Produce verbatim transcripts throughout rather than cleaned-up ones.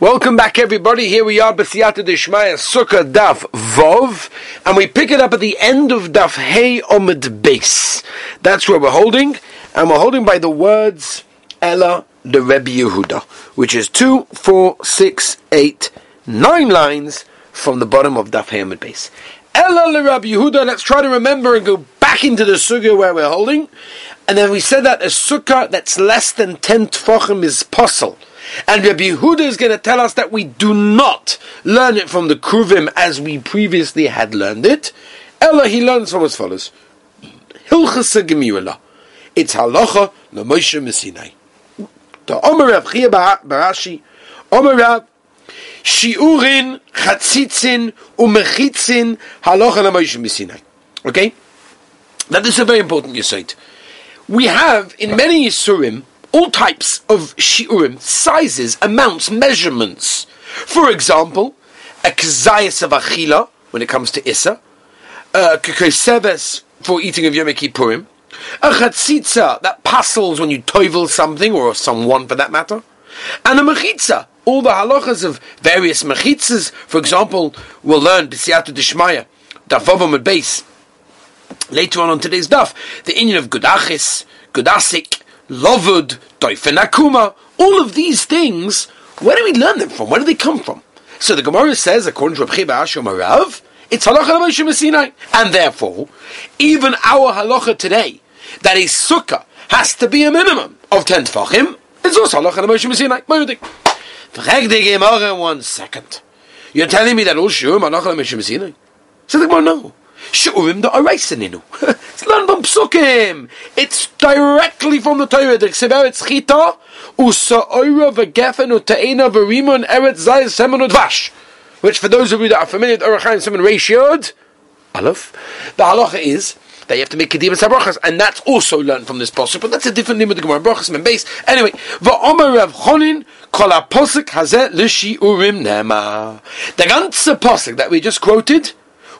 Welcome back, everybody. Here we are, B'siyata D'Ishmaya, Sukkah Daf Vov, and we pick it up at the end of Daf Hey Omid Base. That's where we're holding, and we're holding by the words Ella the Rebbe Yehuda, which is two, four, six, eight, nine lines from the bottom of Daf Hey Omid Base. Ella the Rebbe Yehuda. Let's try to remember and go back into the sukkah where we're holding, and then we said that a sukkah that's less than ten tefachim is possible. And Rebbe Yehuda is going to tell us that we do not learn it from the Kruvim as we previously had learned it. Ella, he learns from as follows. Hilchasa Gemirah. It's halacha l'Moshe M'Sinai. To Omer Rav Chia Barashi, Omer Rav, Shi'urin, Chatzitzin, Umechitzin, halacha l'Moshe M'Sinai. Okay? Now this is a very important insight. We have in many Yisurim all types of shiurim, sizes, amounts, measurements. For example, a k'zayis of achila, when it comes to Issa, a k'koseves, for eating of Yom Kippurim, a chatzitza, that passels when you toivel something, or someone for that matter, and a mechitza, all the halachas of various mechitzas. For example, we'll learn B'siyata D'Ishmaya, Daf Vav Amud Beis, later on on today's daf, the inyan of gudachis, gudasik, lovud, doifen akuma, all of these things, where do we learn them from? Where do they come from? So the Gemara says, according to Rav Chia Bar Ashi Omer Rav, it's halacha l'Moshe M'Sinai. And therefore, even our halacha today, that a sukkah has to be a minimum of ten tefachim, it's also halacha l'Moshe M'Sinai. Moedik. V'chek de Gemara one second. You're telling me that all shiurim halacha l'Moshe M'Sinai? So the Gemara, no. Shiurim d'oraisa ninu. It's learned from psukim. It's directly from the Torah. D'chsev eretz chita u'sa'ora v'gefen u'ta'ena v'rimon eretz zayis semen u'dvash. Which, for those of you that are familiar with Orach Chaim Siman Reish Yod Aleph, the halacha is that you have to make kedim and brachas, and that's also learned from this pasuk. But that's a different limud gemara brachas men base. Anyway, va'omer Rav Chonin kol ha'pasuk hazeh l'shiurim nema. The ganze pasuk that we just quoted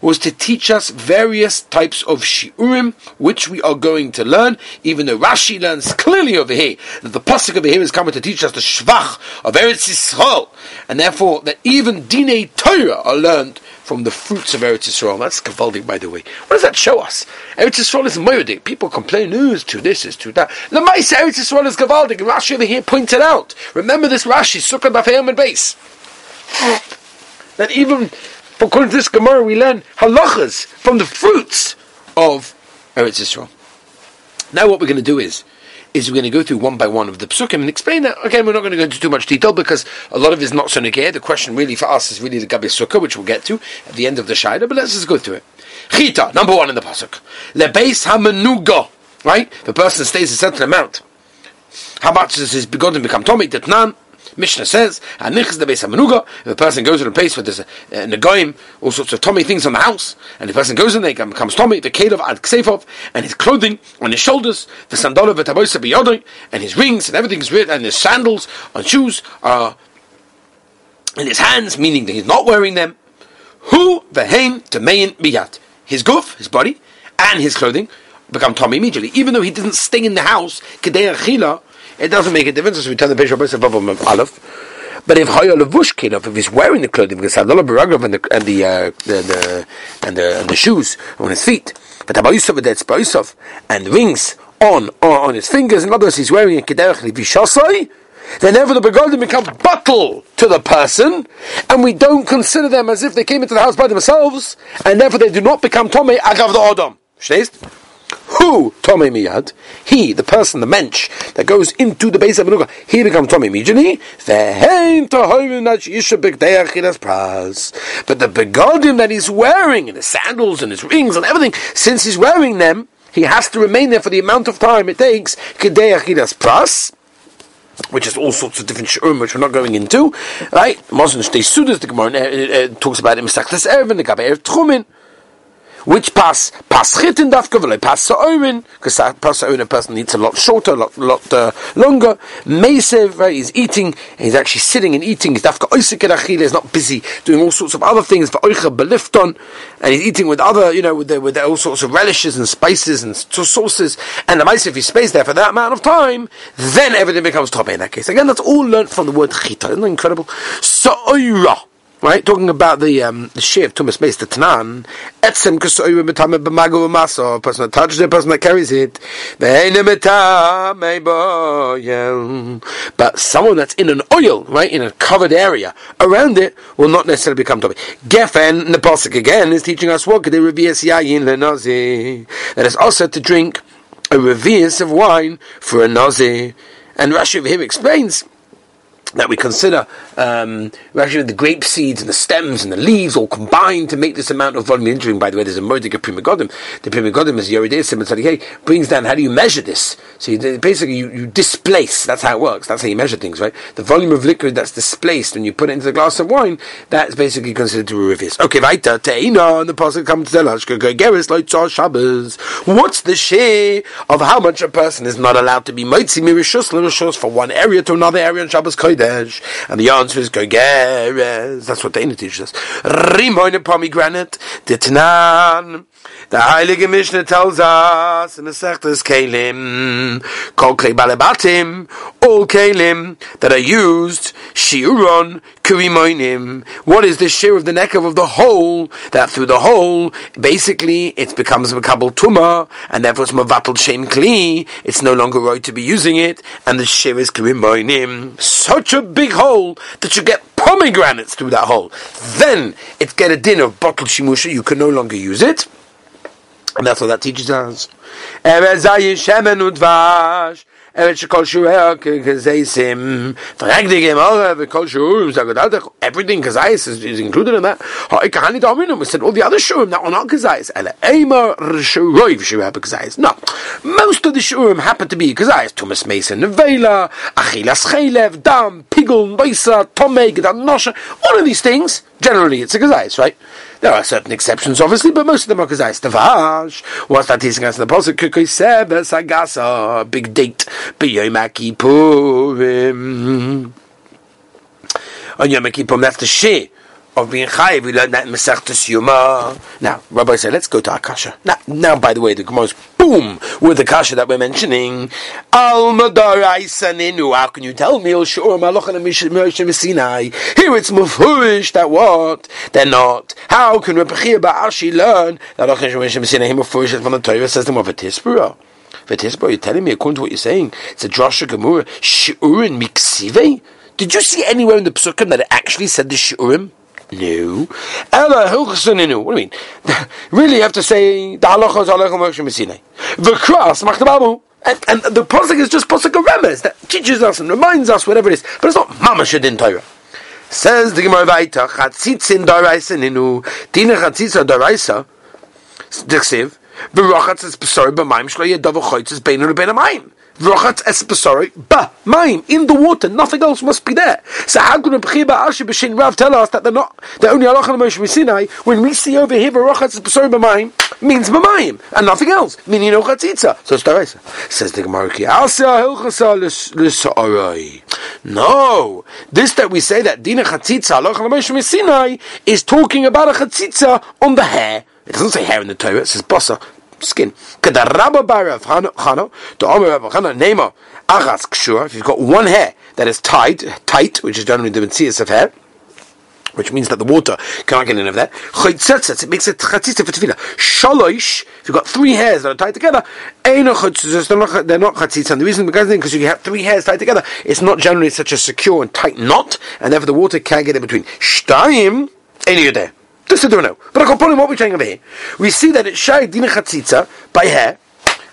was to teach us various types of shi'urim, which we are going to learn, even though Rashi learns clearly over here, that the pasuk over here is coming to teach us the shvach of Eretz Yisrael, and therefore that even dinei Torah are learned from the fruits of Eretz Yisrael. That's Kavaldik, by the way. What does that show us? Eretz Yisrael is moedik. People complain, oh, it's too this, it's too that. L'maisa, Eretz Yisrael is Kavaldik, and Rashi over here pointed out. Remember this Rashi, Sukkah Daf Hey Omid Beis. That even... according to this Gemara, we learn halachas from the fruits of Eretz Yisrael. Now, what we're going to do is, is we're going to go through one by one of the psukim and explain that. Again, we're not going to go into too much detail because a lot of it is not so negeh. The question really for us is really the Gabi Sukkah, which we'll get to at the end of the Shaida, but let's just go through it. Chita, number one in the pasuk, lebeis hamenuga. Right, the person stays a certain amount. How much does his begotten become tomik? That none. Mishnah says, "Anichas the beis hamenuga." If a person goes to a place where there's a, a negoim, all sorts of tummy things on the house, and the person goes in there and becomes tummy, the kelev ad ksefov, and his clothing on his shoulders, the sandalov v'tabosa biyodai, and his rings and everything's weird, and his sandals and shoes are in his hands, meaning that he's not wearing them. Hu v'hein tamein biyat. His guf, his body, and his clothing become tummy immediately, even though he didn't stay in the house kedei achila. It doesn't make a difference as we turn the page of Aleph. But if Hayol Levush Kedov, if he's wearing the clothing, because Abdullah Baragov and the and the, uh, the, the and the and the shoes on his feet, but Abayusov that's Bayusov, and rings on or on his fingers, in other words, he's wearing a Kederach Levishasai, then therefore the Begodim become bottle to the person, and we don't consider them as if they came into the house by themselves, and therefore they do not become Tomei Agav the Adam. Shnest? Who Tomei Miyad? He, the person, the mensch that goes into the base of Menuga, he becomes Tomei immediately. But the begodim that he's wearing, and his sandals and his rings and everything, since he's wearing them, he has to remain there for the amount of time it takes, which is all sorts of different shiurim which we're not going into. Right? The Gemara talks about it in Masechtas Eruvin, the Gabi Erev Tchumin. Which pass? Pass chitin dafka, pass sa'orin, because pass sa'orin a person eats a lot shorter, a lot, lot uh, longer. Mesev, right, he's eating, he's actually sitting and eating, he's dafka oisik achil, he's not busy doing all sorts of other things, but oicha belifton, and he's eating with other, you know, with, the, with the, all sorts of relishes and spices and sauces, and the mesev, if he stays there for that amount of time, then everything becomes tobe in that case. Again, that's all learnt from the word chita, isn't that incredible? Sa'oira. Right, talking about the um, the share of Tumas Beis, the Tanan, etzem k'soyrim b'tameh b'mago b'maso, a person that touches it, a person that carries it, but someone that's in an oil, right, in a covered area, around it, will not necessarily become Tobi. Gefen, the pasuk again, is teaching us what, that is also to drink a revius of wine for a nazi. And Rashi over here explains that we consider um, actually the grape seeds and the stems and the leaves all combined to make this amount of volume. Interesting, by the way, there's a Modig of Prima Godim. The Prima Godim is Yeridei Simon Tzadikei, brings down how do you measure this? So you, basically you, you displace, that's how it works, that's how you measure things, right? The volume of liquid that's displaced when you put it into a glass of wine, that's basically considered to be reversed. Okay, Vaita, Te'ina, and the Pasuk comes to the Lashka, Gegeris, Loitzah, Shabbos. What's the share of how much a person is not allowed to be Moitzi, Mirishus, Lirishus, from one area to another area on Shabbos Kodesh? And the answer is Gogeres. That's what the Inner teaches us. Rimoine pomegranate. Ditnan. The Heilige Mishnah tells us in the Masechtas Kelim, Kol Klei Balebatim, all Kelim that are used, Shiuron Kurimoinim. What is the shear of the nekav of the hole? That through the hole, basically, it becomes a Makabel Tumah, and therefore it's Mavatel Shem Kli. It's no longer right to be using it, and the shear is Kurimoinim. Such a big hole that you get pomegranates through that hole. Then it's get a din of bottle shimusha. You can no longer use it. And that's what that teaches us. Everything kazayis is, is included in that. We said all the other shurim that are not kazayis. No. Most of the shurim happen to be kazayis. Tumas Mesa Nevela, Achilas Chelev, Dam, Pigul, Mesa, Tomei, Gedan Nosha. All of these things, generally it's a kazayis, right? There are certain exceptions, obviously, but most of them are kazayis. Tavash, what's that teaching us in the pasuk? Kukiseb sagasa, big date. B'yom HaKippurim. On Yom HaKippurim, that's the share of being chayiv. We learned that in Masechtas Yoma. Now, Rabbi said, let's go to Akasha. Now, now by the way, the Gemara's boom with the Kasha that we're mentioning. Al Madaraisaninu. How can you tell me? Here it's Mufurish that what? They're not. How can Rabbi Chia Ba'ashi learn that Aloch Mishim Sinai Mufurish from the Torah says them of a Tispura? V'tisbo, you're telling me, according to what you're saying, it's a drasha gemura, shi'urim miksivei? Did you see anywhere in the psukim that it actually said the shi'urim? No. Ela hilchsaninu. What do you mean? Really, you have to say, the halachos halachom moshe mesinei. V'kras machtababu. And, and the pasuk is just pasuk of remes that teaches us and reminds us whatever it is. But it's not mamashad in Torah. Says the Gemara Vayta, chatzitzin daraisaninu, tina chatzitza daraisa, dixiv, V'rochatz espesoroi b'mayim shlo yedavu choitzes beinu l'bein ha'mayim. V'rochatz espesoroi b'mayim, in the water, nothing else must be there. So how could Reb Chia Ba'ashi B'Shin Rav tell us that they're not, they're only halachah l'moshe Sinai, when we see over here v'rochatz espesoroi b'mayim means b'mayim and nothing else, meaning no chatzitza. So it's daraisa. Says the Gemara Ki Asya hilchasa l'sa'oroi. No, this that we say that dina chatzitza halachah l'moshe Sinai is talking about a chatzitza on the hair. It doesn't say hair in the Torah, it says bossa, skin. If you've got one hair that is tied, tight, which is generally the metzias of hair, which means that the water can't get in of that. It makes it chatzitza for tefillah. Shalosh, if you've got three hairs that are tied together, they're not chatzitza. And the reason because because you have three hairs tied together, it's not generally such a secure and tight knot, and therefore the water can't get in between. Shtayim, any of there. This I don't know. But I can what we're saying over here. We see that it's Shai Dina Chatzitza by hair.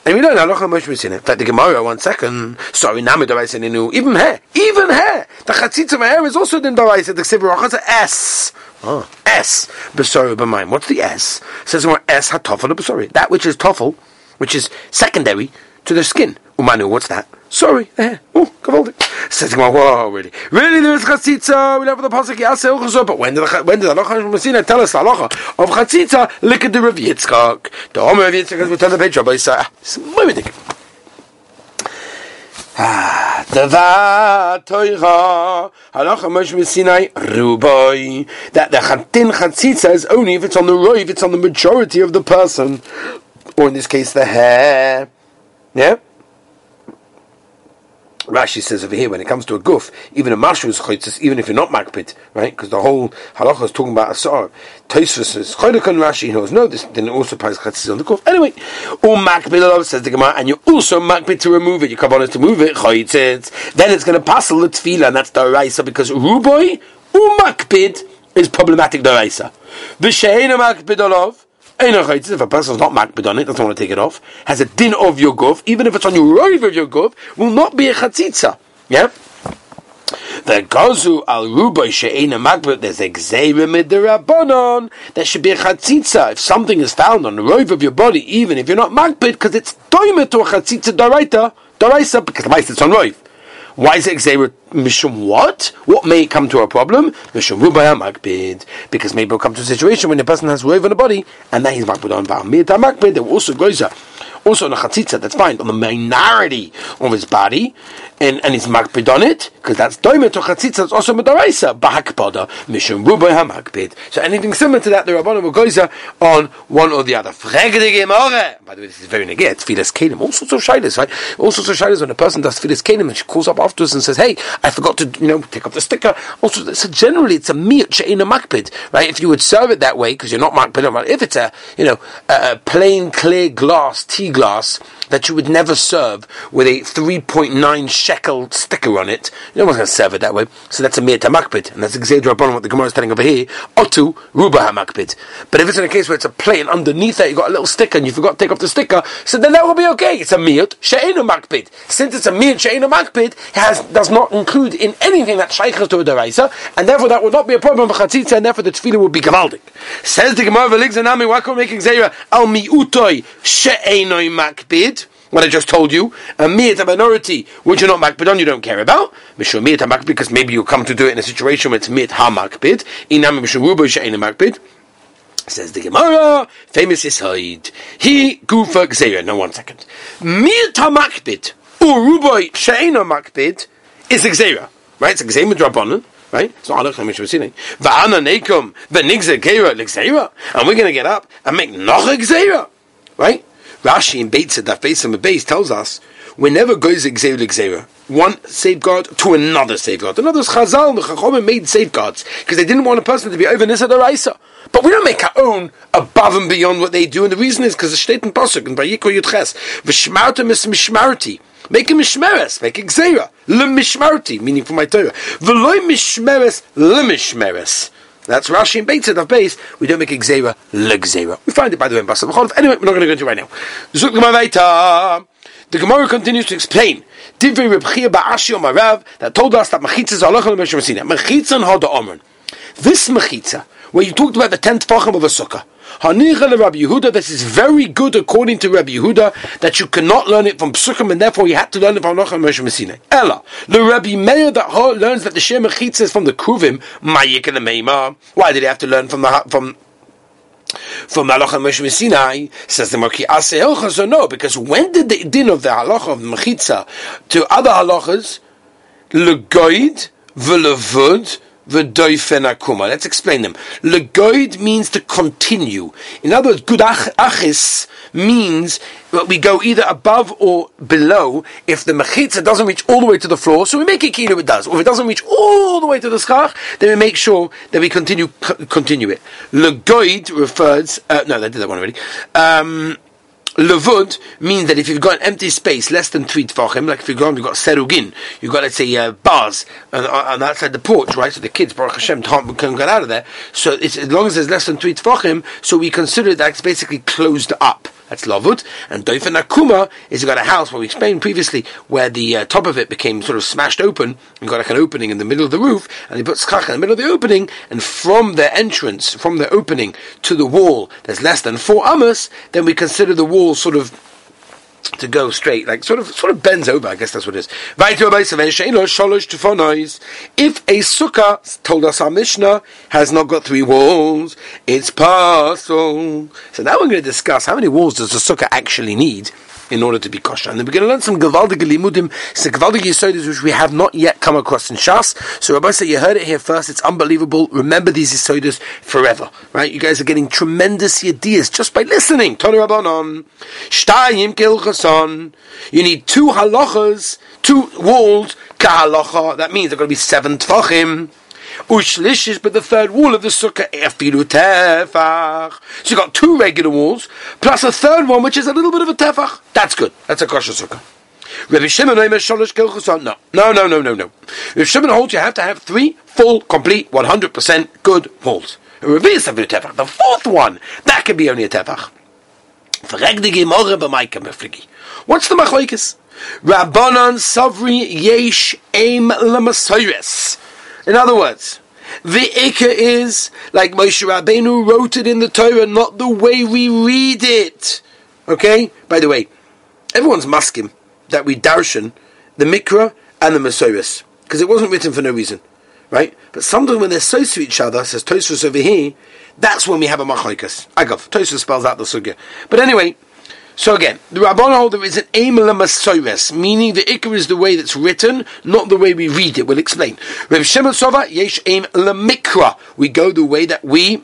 And we learn Halacha Moshe Mishina. In fact, the Gemara, one second. Sorry, Nami Daraisaninu. Even hair. Even hair. The Chatzitza of hair is also Din Daraisaninu. The Ksivrachas S. Oh. S. Besori B'mayim. What's the S? It says more S HaTofel Besori. That which is Tofel, which is secondary to the skin. Umanu, what's that? sorry, eh, oh, kavaldik. Says, well, whoa, really, really, there is chatzitza. We never the pasuk yaseh uchazor. But when did the when did the halacha from Messina tell us the halacha of chatzitza? Look at the Rav Yitzchak. The Omer Rav Yitzchak, as we turn the page, Rabbi Yisrael. It's very ridiculous. Ah, Dava Toira Halacha Moshe Messinai Rubai. That the Chatin Chatzitza is only if it's on the roiv, it's on the majority of the person, or in this case, the hair. Yeah. Rashi says over here, when it comes to a goof, even a mashru is choitzis, even if you're not makpid, right? Because the whole halacha is talking about asar. Tosfos says choydekon. Rashi knows no. This then also applies choitzis on the goof. Anyway, all makpid says the Gemara, and you're also makpid to remove it. You come on to move it choitzis. Then it's going to pass the tefillah, and that's the raisa because ruboy all makpid is problematic the raisa. V'she'ena makpid olav. If a person's not makbid on it, doesn't want to take it off, has a din of your gov, even if it's on your roiv of your gov, will not be a chatzitza. Yeah? The gozu al rubai she'ena makbid, there's a gzeira mid'rabanan, there should be a chatzitza if something is found on the roiv of your body, even if you're not makbid, because it's toimer to a chatzitza doraita, doraisa, because the it's on roiv. Why is it gzeira? Mishum what? What may come to a problem? Mishum rubaya makbid. Because maybe we'll come to a situation when the person has roiv on the body, and then he's makbid on va'amir ta makbid, there will also goza. Also on a chatzitza, that's fine, on the minority of his body, and, and he's makbid on it, because that's doimet to chatzitza, that's also medaraisa, bahakpada, mishum rubaya makbid. So anything similar to that, the rabbanon will goza on one or the other. By the way, this is very neged, tfilas kelim, all sorts of shaylas, right? All sorts of shaylas when a person does tfilas kelim, and she calls up afterwards and says, hey, I forgot to, you know, take off the sticker. Also, so generally, it's a miyut she'ena makbid, right? If you would serve it that way, because you're not makbid, if it's a, you know, a, a plain clear glass, tea glass, that you would never serve with a three point nine shekel sticker on it, you're not going to serve it that way. So that's a miyut makbid, and that's exactly what the Gemara is telling over here. Otu ruba makbid. But if it's in a case where it's a plain underneath that you got a little sticker and you forgot to take off the sticker, so then that will be okay. It's a miyut she'ena makbid. Since it's a miyut she'ena makbid, it has does not include in anything that shaykhs to a deraisa, and therefore that would not be a problem for chatzitza, and therefore the tefillah would be gavaldik. Says the Gemara, "V'ligzanami, why can't we make zera al miutoi she'enoi makbid?" What I just told you, a miyut, a minority which you're not makbid on, you don't care about. Mishum miyut makbid, because maybe you come to do it in a situation where it's miyut ha makbid. Inami mishum rubo she'enoi makbid. Says the Gemara, famous Yishaid, he gufa zera. No, one second. Miyut ha makbid or rubo she'enoi makbid. It's a gzeira, right? It's a gzeira midrabanan, right? It's not halacha mishum sining. Va'ana nekum v'nigzer geira l'gzeira, and we're going to get up and make noch a gzeira, right? Rashi in Beit Zed Dafes and Beis tells us whenever goes a gzeira l'gzeira, one safeguard to another safeguard. In other words, Chazal and the Chachomim made safeguards because they didn't want a person to be over nisa d'oraisa. But we don't make our own above and beyond what they do, and the reason is because the shteit in pasuk and Vayikra Yudches v'shmartem es mishmarti. Make a mishmeres, make a gzeira, lemishmarti, meaning for my Torah. V'loi mishmeres lemishmeres. That's Rashi and Beit Zed Dafes. We don't make a gzeira legzeira. We find it by the way in Basar B'Cholov. Anyway, we're not going to go into it right now. Zuk l'mavayta. The Gemara continues to explain. Divrei Reb Chia bar Ashi Omer Rav that told us that mechitzas halacha l'Moshe Messina. Mechitzan hada omron. This mechitza, where you talked about the tenth tefachim of a sukkah. Hanicha le Rabbi Yehuda, this is very good according to Rabbi Yehuda, that you cannot learn it from Psukim, and therefore you had to learn it from Halacha Moshe Messina. Ella, le Rabbi Meir that learns that the Shem Mechitza is from the Kruvim, Mayik and the Meimah. Why did he have to learn from the, from, from Halacha Moshe Messina? Says the Marki Aseilcha, so no, because when did the din of the Halacha of Mechitza to other Halachas, le Goid, ve le Vod, V'doifen akuma. Let's explain them. Legoid means to continue. In other words, gudach achis means that we go either above or below. If the mechitza doesn't reach all the way to the floor, so we make it kilo it does. Or if it doesn't reach all the way to the schach, then we make sure that we continue c- continue it. Legoid refers. Uh, no, I did that one already. Um, Levud means that if you've got an empty space less than three tefachim, like if you've got, you've got serugin, you've got let's say uh, bars on, on outside the porch, right? So the kids, Baruch Hashem, can't, can't get out of there. So it's, as long as there's less than three tefachim, so we consider that it's basically closed up. That's Lavud. And Doifen Akuma is you got a house where we explained previously where the uh, top of it became sort of smashed open. You got like an opening in the middle of the roof, and they put schach in the middle of the opening, and from their entrance, from their opening to the wall, there's less than four amos, then we consider the wall sort of to go straight, like sort of sort of bends over, I guess that's what it is. If a sukkah, told us our Mishnah, has not got three walls, it's pasul. So now we're going to discuss how many walls does the sukkah actually need in order to be kosher. And then we're going to learn some gevaldige limudim, some gevaldige yisodos which we have not yet come across in Shas. So Rabbi said, you heard it here first, it's unbelievable. Remember these yisodos forever, right? You guys are getting tremendous yedias just by listening. Tanu Rabbanon, shtayim kilchason. You need two halachas, two walls, kahalacha. That means there are going to be seven tefachim. Ushlishish, but the third wall of the sukkah, efilu tefach. So you've got two regular walls, plus a third one, which is a little bit of a tefach. That's good. That's a kosher sukkah. Rabbi Shimon, no, no, no, no, no, no. Rabbi Shimon holds you have to have three full, complete, one hundred percent good walls. The fourth one, that could be only a tefach. What's the machlokes? Rabbanan savri yesh aim l'masayres. In other words, the ikka is, like Moshe Rabbeinu wrote it in the Torah, not the way we read it. Okay? By the way, everyone's maskim that we darshan the Mikra and the Masorus, because it wasn't written for no reason. Right? But sometimes when they're so to each other, says Tosfos over here, that's when we have a machlokes. Agav, Tosfos spells out the sugya. But anyway, so again, the Rabbanan hold there is an Eimel HaMasores, meaning the Ikar is the way that's written, not the way we read it. We'll explain. Reb Shimon Sova, Yesh Eim LaMikra. We go the way that we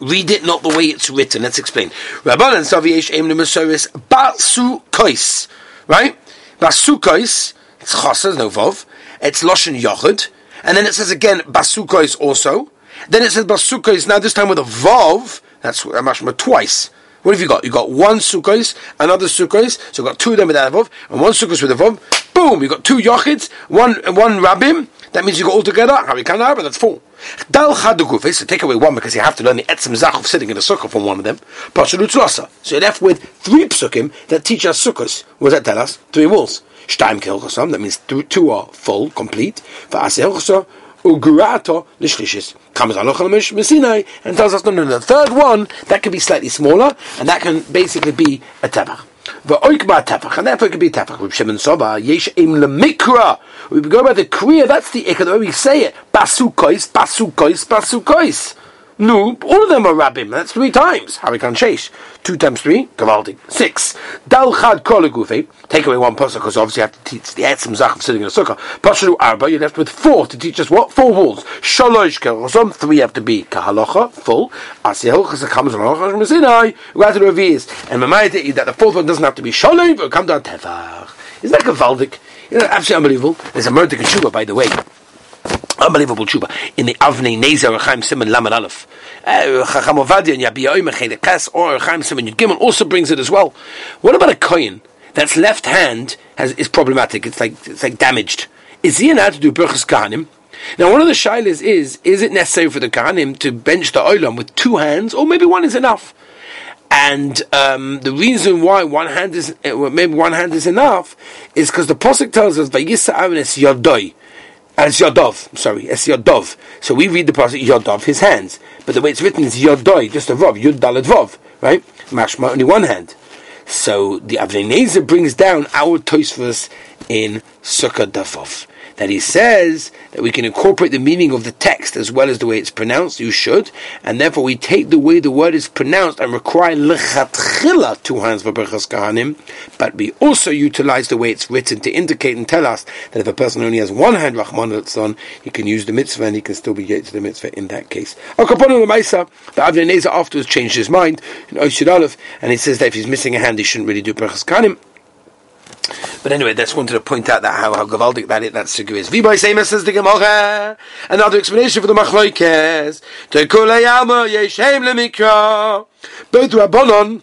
read it, not the way it's written. Let's explain. Rabbanan Sova, Yesh Eim LaMasores, Basu Kois. Right? Basu Kois, it's Chosas, no Vov. It's Loshen Yochud. And then it says again, Basu Kois also. Then it says Basu Kois, now this time with a Vov. That's a mashma twice. What have you got? You got one sukkos, another sukkos, so you've got two of them without a vov, and one sukkos with a vov. Boom! You've got two yochids, one one rabbim. That means you got all together. How we can have it? That's four. Dal chaduguf. So take away one because you have to learn the etzem zach of sitting in a sukkah from one of them. Pashalutzlasa. So you're left with three psukim that teach us sukkos. What does that tell us? Three walls. Shtaim kelchosam. That means two, two are full, complete. Va'aselchosam. Ugurato l'shlishis comes Messinai and tells us no, no, no. The third one that can be slightly smaller, and that can basically be a tefach. V'oikba tefach, and therefore it can be tefach. With Shimon Sova yesh im lemikra. We go by the kriya. That's the ikka. The way we say it. Basukos, basukos, basukos. No, all of them are rabbim. That's three times. Harikan sheish. Two times three, gavaldi. Six. Dal chad kol gufi. Take away one pasuk because obviously you have to teach the etzim zach of sitting in a sukkah. Pashalu arba. You're left with four to teach us what? Four walls. Shalosh kelchosam. Three have to be kahalocha full. Asiyel chesed comes halacha mesinai. Rather the revius and memayde that the fourth one doesn't have to be shalom. But come down tefach. Isn't that gavaldic? You know, absolutely unbelievable. There's a murder kashua, by the way. Unbelievable tshuva in the Avnei Nezer Chaim Siman Lamed Aleph. Chacham Ovadia and Yabi Yomer Chedekas or Chaim Siman Yud Gimel also brings it as well. What about a kohen that's left hand has, is problematic? It's like it's like damaged. Is he allowed to do Birchas Kohanim? Now one of the shilas is is it necessary for the Kohanim to bench the olam with two hands or maybe one is enough? And um, the reason why one hand is uh, maybe one hand is enough is because the pasuk tells us Vayisa Aaron Es Yodoi. As Yodov, sorry, as Yodov. So we read the passage Yodov, his hands. But the way it's written is Yodoi, just a Vov, Yud Dalad Vov, right? Mashma, only one hand. So the Avnei Nezer brings down our Tosfos in Sukkah Davov. That he says that we can incorporate the meaning of the text as well as the way it's pronounced, you should, and therefore we take the way the word is pronounced and require lechatchila two hands for Birchas Kohanim, but we also utilize the way it's written to indicate and tell us that if a person only has one hand, Rahman al-Son, he can use the mitzvah and he can still be yet to the mitzvah in that case. Al Kaponim Lamaisa, the Avnei Nezer afterwards changed his mind in Oshid Aleph, and he says that if he's missing a hand, he shouldn't really do Birchas Kohanim. But anyway, that's wanted to point out that how how gavaldic that it that sugya is. V'bay seimas says the Gemara. Another explanation for the machlokes. Tekulei alma yeshem lemikra. Both Rabbanon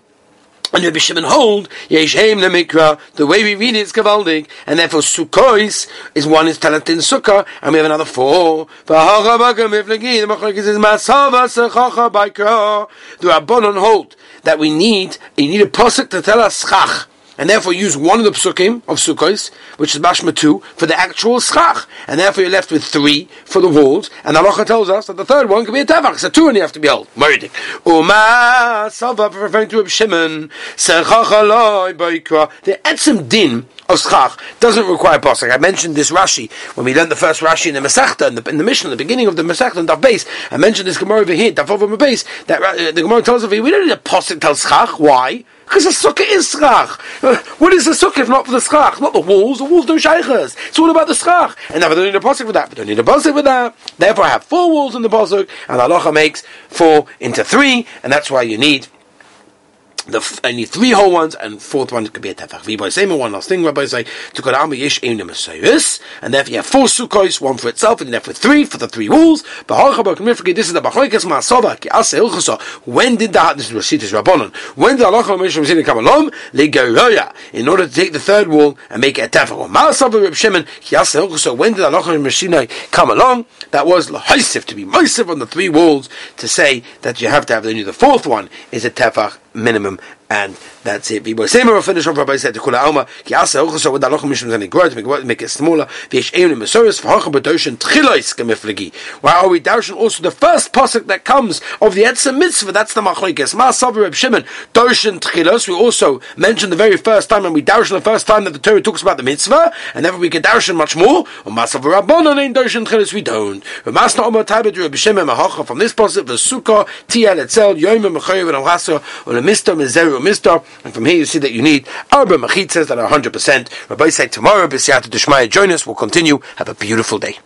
and Rabbi Shimon hold yeshem lemikra. The way we read it is gavaldic, and therefore sukkos is one is talent in sukkah, and we have another four. V'harabakam iflegi. The machlokes is masava sechacha baikra. The Rabbanon hold that we need you need a pasuk to tell us schach. and therefore use one of the psukim of Sukkos, which is Mashma two, for the actual schach, and therefore you're left with three for the walls, and Halacha tells us that the third one can be a tavach, so two and you have to be held. Meridic. Uma salva, referring to Reb Shimon, the etzim din of schach doesn't require pasuk. I mentioned this Rashi, when we learned the first Rashi in the Masechta, in the, in the Mishnah, the beginning of the Masechta, and Daf Beis, I mentioned this Gemara over here, Daf Ovam Beis, that uh, the Gemara tells us, we don't need a pasuk tells schach, why? Because the sukkah is schach. What is the sukkah if not for the schach? Not the walls. The walls don't shaychas. It's all about the schach. And I don't need a pasuk for that. But I don't need a pasuk for that. Therefore, I have four walls in the pasuk, and the halacha makes four into three, and that's why you need the f- only three whole ones, and fourth one could be a tefach. One last thing, Rabbi say to God, and therefore you have four sukkos, one for itself, and you left with three for the three walls. This is the b'choikas ma'asava ki asa ilchasa. When did that? This is Rashitas Rabbanon. When did halacha Moshe Rabbeinu come along? Legeroya, in order to take the third wall and make it a tefach. Ma'asava Reb Shimon ki asa ilchasa. When did halacha Moshe come along? That was l'hosif, to be mosif on the three walls, to say that you have to have only the fourth one is a tefach minimum, and that's it. We'll finish off. Rabbi said to Kula Alma, make it smaller. Why are we dousing also the first pasuk that comes of the Etzem Mitzvah? That's the Machlokes. Ma'asav Reb Shimon Doshen Tchilos. We also mentioned the very first time, and we doush the first time that the Torah talks about the Mitzvah, and therefore we can doush it much more. Ma'asav Rabbanon in Doshen Tchilos. We don't. From this pasuk, the Sukkah Tiel Etzel Yoyim Mechayev and Amchasa or the Mistam Zeru. Mister, and from here you see that you need arba machitzas that are one hundred percent. Rabbi said tomorrow, b'siyata d'shmaya, join us. We'll continue. Have a beautiful day.